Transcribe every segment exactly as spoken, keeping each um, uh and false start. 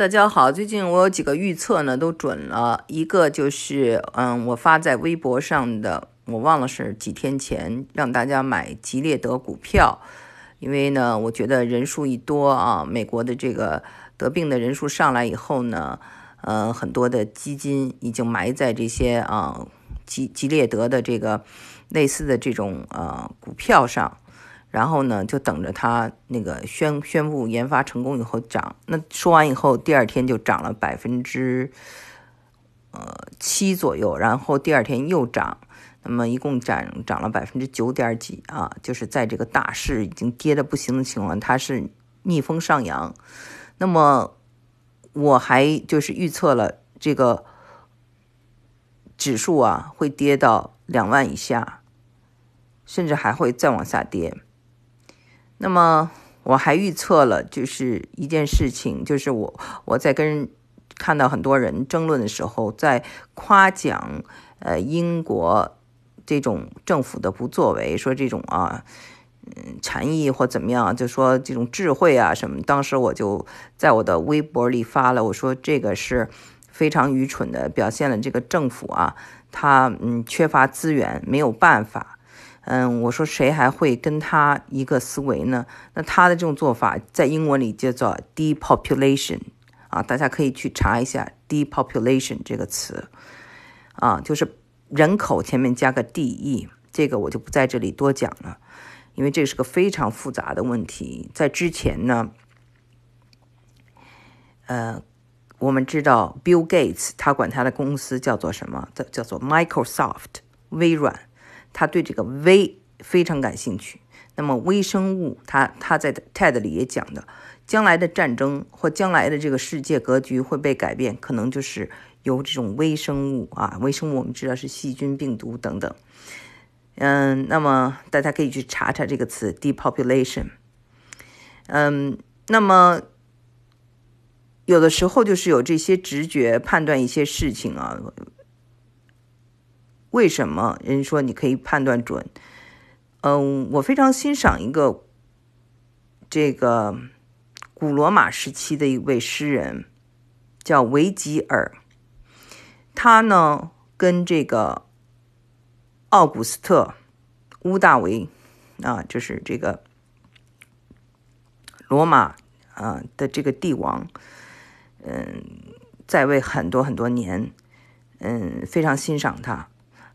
大家好，最近我有几个预测呢都准了，一个就是嗯，我发在微博上的，我忘了是几天前让大家买吉列德股票，因为呢我觉得人数一多啊，美国的这个得病的人数上来以后呢，呃，很多的基金已经埋在这些啊吉吉列德的这个类似的这种呃股票上。然后呢，就等着它那个宣宣布研发成功以后涨。那说完以后，第二天就涨了百分之呃七左右，然后第二天又涨，那么一共涨涨了百分之九点几啊！就是在这个大市已经跌得不行的情况，它是逆风上扬。那么我还就是预测了这个指数啊会跌到两万以下，甚至还会再往下跌。那么我还预测了就是一件事情，就是我我在跟看到很多人争论的时候，在夸奖呃英国这种政府的不作为，说这种啊嗯禅意或怎么样，就说这种智慧啊什么。当时我就在我的微博里发了，我说这个是非常愚蠢的，表现了这个政府啊他嗯缺乏资源，没有办法。嗯，我说谁还会跟他一个思维呢？那他的这种做法在英文里叫做 depopulation 啊，大家可以去查一下 depopulation 这个词啊，就是人口前面加个 de， 这个我就不在这里多讲了，因为这是个非常复杂的问题。在之前呢，呃，我们知道 Bill Gates 他管他的公司叫做什么？叫叫做 Microsoft 微软。他对这个微非常感兴趣。那么微生物他他在 T E D 里也讲的，将来的战争或将来的这个世界格局会被改变，可能就是由这种微生物啊，微生物我们知道是细菌、病毒等等。嗯，那么大家可以去查查这个词 depopulation。 嗯，那么有的时候就是有这些直觉判断一些事情啊。为什么人说你可以判断准？嗯，我非常欣赏一个这个古罗马时期的一位诗人，叫维吉尔。他呢跟这个奥古斯特、乌大维啊，就是这个罗马啊的这个帝王，嗯，在位很多很多年，嗯，非常欣赏他。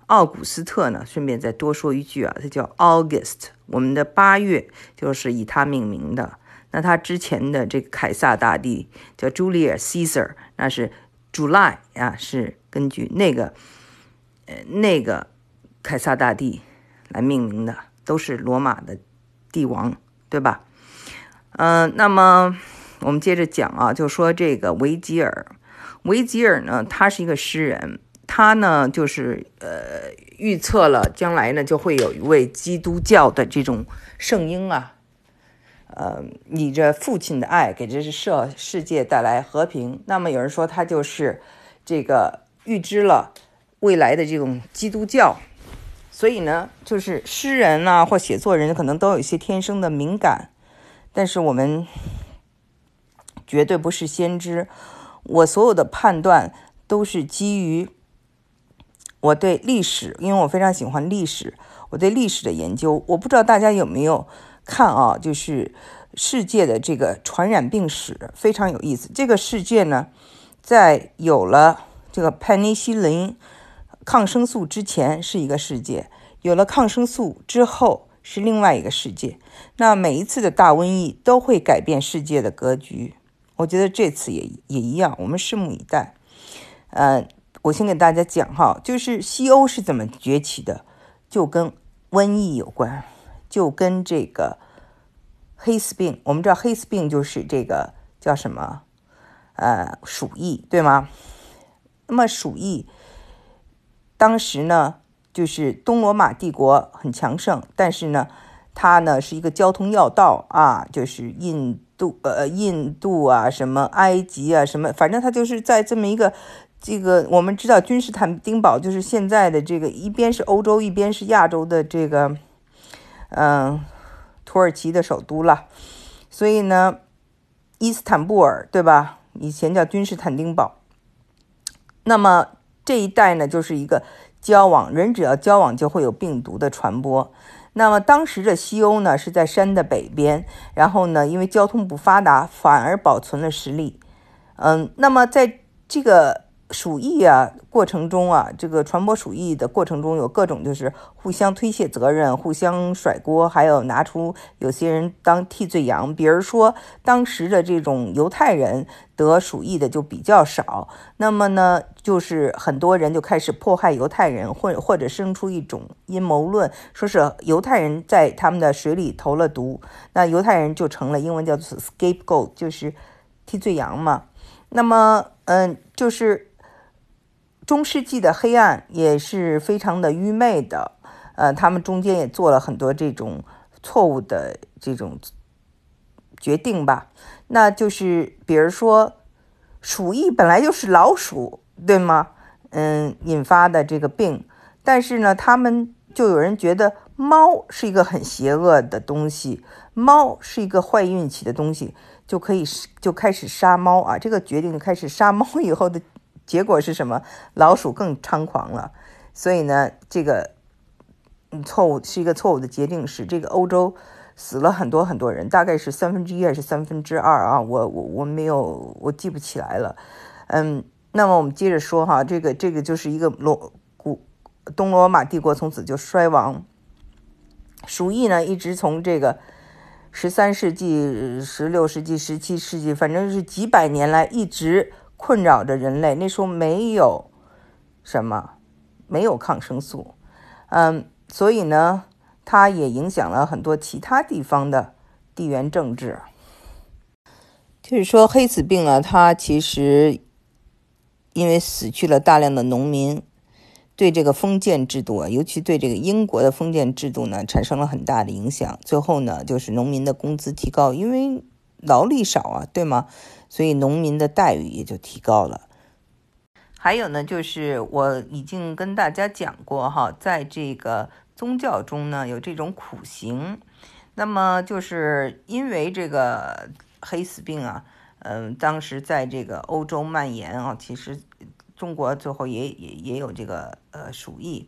奥古斯特呢，顺便再多说一句啊，他叫 August， 我们的八月就是以他命名的。那他之前的这个凯撒大帝叫 Julius Caesar， 那是 July 啊，是根据那个呃那个凯撒大帝来命名的，都是罗马的帝王，对吧？嗯、呃，那么我们接着讲啊，就说这个维吉尔，维吉尔呢，他是一个诗人。他呢，就是呃，预测了将来呢，就会有一位基督教的这种圣婴啊，呃，以着父亲的爱，给这世世界带来和平。那么有人说他就是这个预知了未来的这种基督教，所以呢，就是诗人啊或写作人可能都有一些天生的敏感，但是我们绝对不是先知。我所有的判断都是基于我对历史，因为我非常喜欢历史，我对历史的研究。我不知道大家有没有看啊，就是世界的这个传染病史非常有意思。这个世界呢，在有了这个佩尼西林抗生素之前是一个世界，有了抗生素之后是另外一个世界。那每一次的大瘟疫都会改变世界的格局，我觉得这次也也一样，我们拭目以待。呃。我先给大家讲哈，就是西欧是怎么崛起的，就跟瘟疫有关，就跟这个黑死病。我们知道黑死病就是这个叫什么？呃，鼠疫，对吗？那么鼠疫，当时呢，就是东罗马帝国很强盛，但是呢，它呢是一个交通要道啊，就是印度呃印度啊，什么埃及啊，什么，反正它就是在这么一个。这个我们知道，君士坦丁堡就是现在的这个，一边是欧洲，一边是亚洲的这个，嗯，土耳其的首都了。所以呢，伊斯坦布尔对吧？以前叫君士坦丁堡。那么这一带呢，就是一个交往，人只要交往就会有病毒的传播。那么当时的西欧呢是在山的北边，然后呢因为交通不发达，反而保存了实力。嗯，那么在这个鼠疫啊过程中啊，这个传播鼠疫的过程中有各种就是互相推卸责任，互相甩锅，还有拿出有些人当替罪羊。比如说当时的这种犹太人得鼠疫的就比较少，那么呢就是很多人就开始迫害犹太人，或或者生出一种阴谋论，说是犹太人在他们的水里投了毒，那犹太人就成了，英文叫做 scapegoat， 就是替罪羊嘛。那么嗯，就是中世纪的黑暗也是非常的愚昧的，呃，他们中间也做了很多这种错误的这种决定吧。那就是比如说鼠疫本来就是老鼠，对吗？嗯，引发的这个病，但是呢，他们就有人觉得猫是一个很邪恶的东西，猫是一个坏运气的东西，就可以就开始杀猫啊。这个决定开始杀猫以后的结果是什么？老鼠更猖狂了。所以呢，这个错误是一个错误的决定，使这个欧洲死了很多很多人，大概是三分之一还是三分之二啊？我我我没有，我记不起来了。嗯，那么我们接着说哈，这个这个就是一个罗古东罗马帝国从此就衰亡。鼠疫呢，一直从这个十三世纪、十六世纪、十七世纪，反正是几百年来一直困扰着人类。那时候没有什么，没有抗生素，嗯，所以呢它也影响了很多其他地方的地缘政治。就是说黑死病啊，它其实因为死去了大量的农民，对这个封建制度，尤其对这个英国的封建制度呢产生了很大的影响。最后呢就是农民的工资提高，因为劳力少啊，对吗？所以农民的待遇也就提高了。还有呢，就是我已经跟大家讲过哈，在这个宗教中呢有这种苦行。那么就是因为这个黑死病啊，嗯、呃，当时在这个欧洲蔓延啊，其实中国最后也也也有这个呃鼠疫。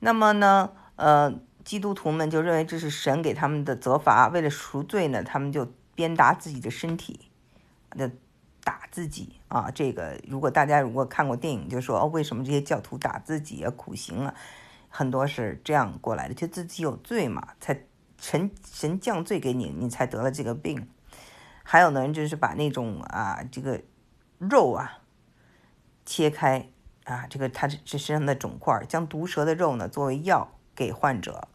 那么呢，呃，基督徒们就认为这是神给他们的责罚，为了赎罪呢，他们就鞭打自己的身体。打自己啊，这个如果大家如果看过电影就说哦，为什么这些教徒打自己啊，苦行啊，很多是这样过来的，就自己有罪嘛，才神神降罪给你，你才得了这个病。还有呢，就是把那种啊这个肉啊切开啊，这个他这身上的肿块，将毒蛇的肉呢作为药给患者。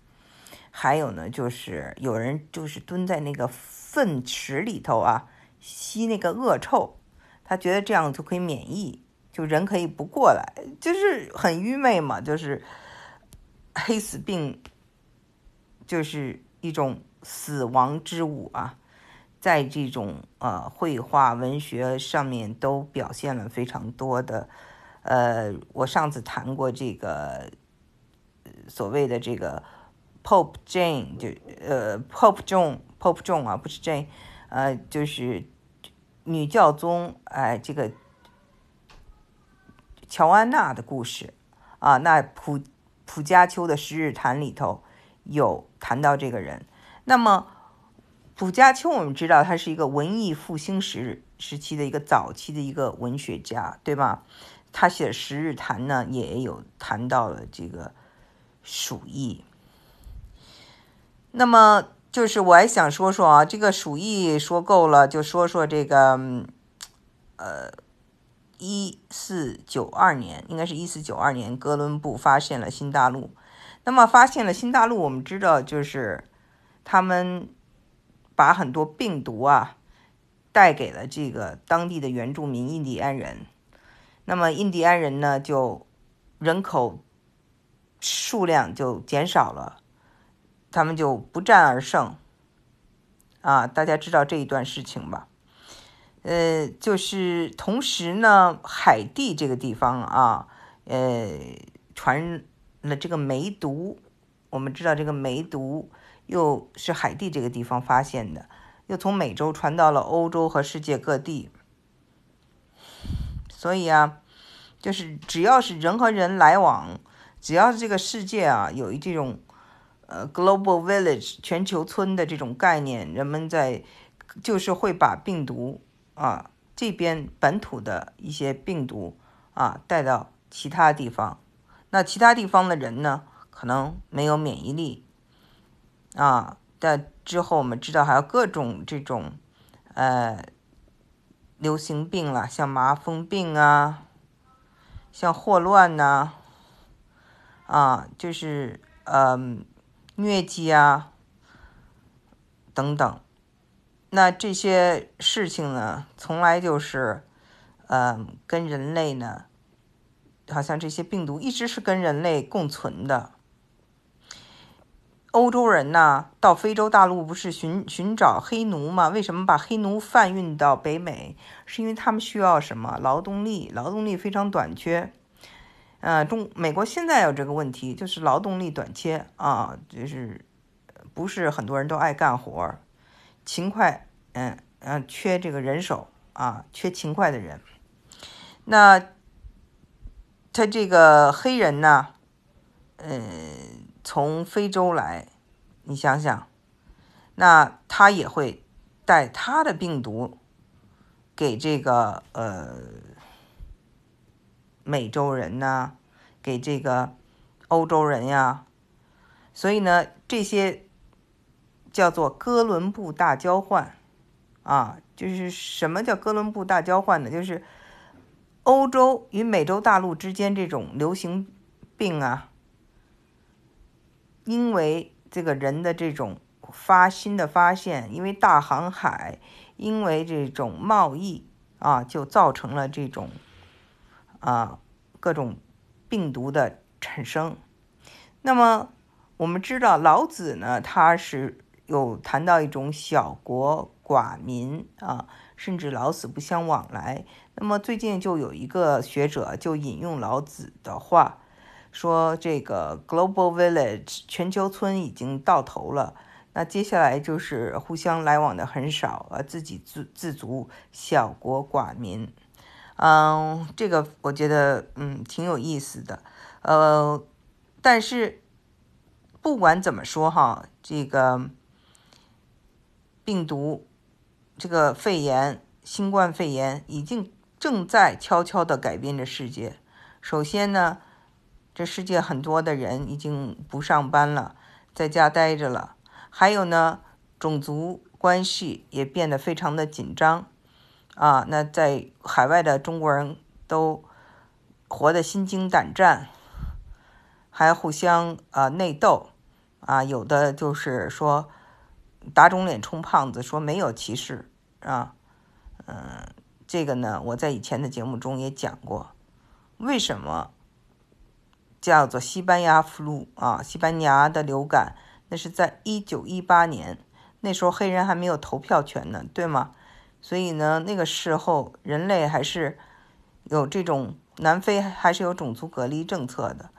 还有呢，就是有人就是蹲在那个粪池里头啊，吸那个恶臭，他觉得这样就可以免疫，就人可以不过来，就是很愚昧嘛。就是黑死病就是一种死亡之舞啊，在这种呃绘画文学上面都表现了非常多的呃，我上次谈过这个所谓的这个 Pope Joan 就呃 Pope Joan Pope Joan 啊，不是 Jane，呃，就是女教宗，哎、呃，这个乔安娜的故事啊，那普普加丘的《十日谈》里头有谈到这个人。那么普加丘我们知道他是一个文艺复兴时时期的一个早期的一个文学家，对吧？他写的《十日谈》呢，也有谈到了这个鼠疫。那么就是我还想说说啊，这个鼠疫说够了，就说说这个，呃，一四九二年，应该是一四九二年，哥伦布发现了新大陆。那么发现了新大陆，我们知道就是他们把很多病毒啊带给了这个当地的原住民印第安人。那么印第安人呢，就人口数量就减少了。他们就不战而胜啊，大家知道这一段事情吧。呃就是同时呢，海地这个地方啊，呃传了这个梅毒。我们知道这个梅毒又是海地这个地方发现的，又从美洲传到了欧洲和世界各地。所以啊，就是只要是人和人来往，只要这个世界啊有这种呃 global village 全球村的这种概念，人们在就是会把病毒啊这边本土的一些病毒啊带到其他地方，那其他地方的人呢可能没有免疫力啊，但之后我们知道还有各种这种呃流行病了，像麻风病啊，像霍乱呐、啊，啊，就是嗯、呃、疟疾啊等等。那这些事情呢，从来就是嗯、呃、跟人类呢，好像这些病毒一直是跟人类共存的。欧洲人呢，到非洲大陆不是寻寻找黑奴吗？为什么把黑奴贩运到北美？是因为他们需要什么？劳动力，劳动力非常短缺。呃，中美国现在有这个问题，就是劳动力短缺啊，就是不是很多人都爱干活，勤快，嗯嗯、啊，缺这个人手啊，缺勤快的人。那他这个黑人呢，嗯、呃。从非洲来，你想想，那他也会带他的病毒给这个呃美洲人呐、啊，给这个欧洲人呀、啊，所以呢，这些叫做哥伦布大交换啊，就是什么叫哥伦布大交换呢？就是欧洲与美洲大陆之间这种流行病啊。因为这个人的这种发新的发现，因为大航海，因为这种贸易啊，就造成了这种啊各种病毒的产生。那么我们知道老子呢，他是有谈到一种小国寡民啊，甚至老死不相往来。那么最近就有一个学者就引用老子的话。说这个 global village 全球村已经到头了，那接下来就是互相来往的很少，而自给 自, 自足，小国寡民。嗯，这个我觉得嗯挺有意思的。呃，但是不管怎么说哈，这个病毒，这个肺炎，新冠肺炎已经正在悄悄地改变着世界。首先呢。这世界很多的人已经不上班了，在家待着了。还有呢，种族关系也变得非常的紧张啊。那在海外的中国人都活得心惊胆战，还互相啊、呃、内斗啊。有的就是说打肿脸充胖子，说没有歧视啊。嗯、呃，这个呢，我在以前的节目中也讲过，为什么？叫做西班牙 flu 啊，西班牙的流感，那是在一九一八年，那时候黑人还没有投票权呢，对吗？所以呢，那个时候人类还是有这种，南非还是有种族隔离政策的。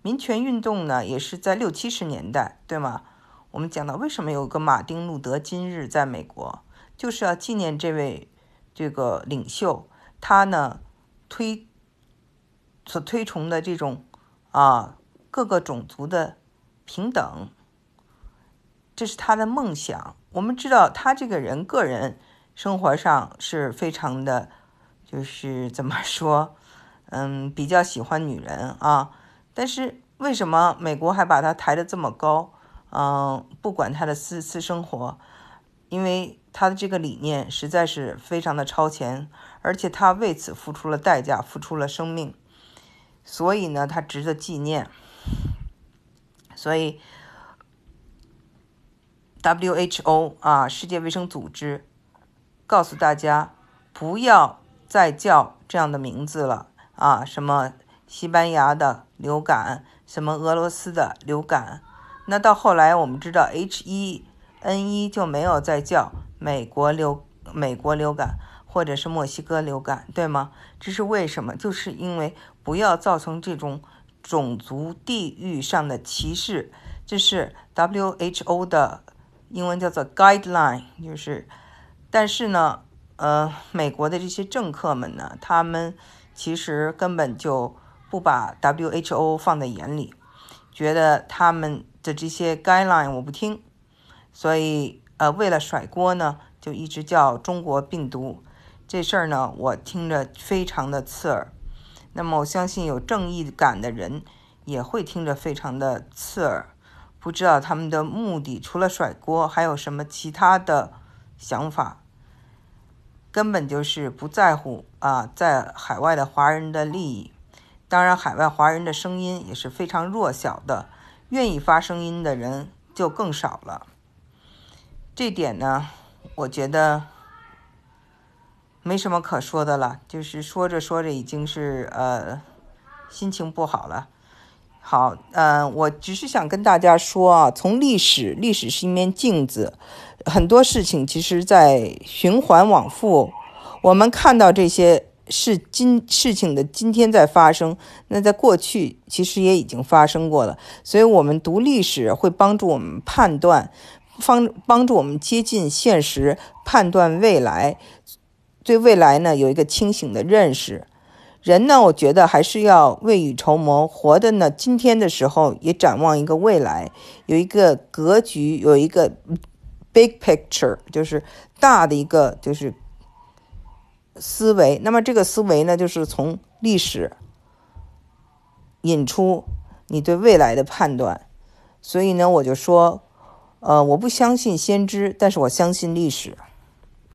民权运动呢，也是在六七十年代，对吗？我们讲到为什么有个马丁路德金日在美国，就是要纪念这位这个领袖，他呢推所推崇的这种。啊，各个种族的平等，这是他的梦想。我们知道他这个人个人生活上是非常的，就是怎么说，嗯，比较喜欢女人啊。但是为什么美国还把他抬得这么高？嗯、呃，不管他的私私生活，因为他的这个理念实在是非常的超前，而且他为此付出了代价，付出了生命。所以呢，它值得纪念。所以 W H O 啊，世界卫生组织告诉大家，不要再叫这样的名字了啊！什么西班牙的流感，什么俄罗斯的流感。那到后来我们知道 H 一 N 一 就没有再叫美国流美国流感。或者是墨西哥流感，对吗？这是为什么？就是因为不要造成这种种族地域上的歧视。这是 W H O 的英文叫做 guideline， 就是。但是呢，呃，美国的这些政客们呢，他们其实根本就不把 W H O 放在眼里，觉得他们的这些 guideline 我不听，所以呃，为了甩锅呢，就一直叫中国病毒。这事儿呢，我听着非常的刺耳。那么我相信有正义感的人也会听着非常的刺耳，不知道他们的目的除了甩锅还有什么其他的想法，根本就是不在乎啊，在海外的华人的利益。当然海外华人的声音也是非常弱小的，愿意发声音的人就更少了。这点呢，我觉得没什么可说的了，就是说着说着已经是呃心情不好了。好，呃，我只是想跟大家说啊，从历史，历史是一面镜子，很多事情其实在循环往复。我们看到这些事今事情的今天在发生，那在过去其实也已经发生过了。所以，我们读历史会帮助我们判断，帮帮助我们接近现实，判断未来。对未来呢，有一个清醒的认识。人呢，我觉得还是要未雨绸缪，活的呢今天的时候也展望一个未来，有一个格局，有一个 big picture， 就是大的一个就是思维。那么这个思维呢，就是从历史引出你对未来的判断。所以呢，我就说，呃，我不相信先知，但是我相信历史。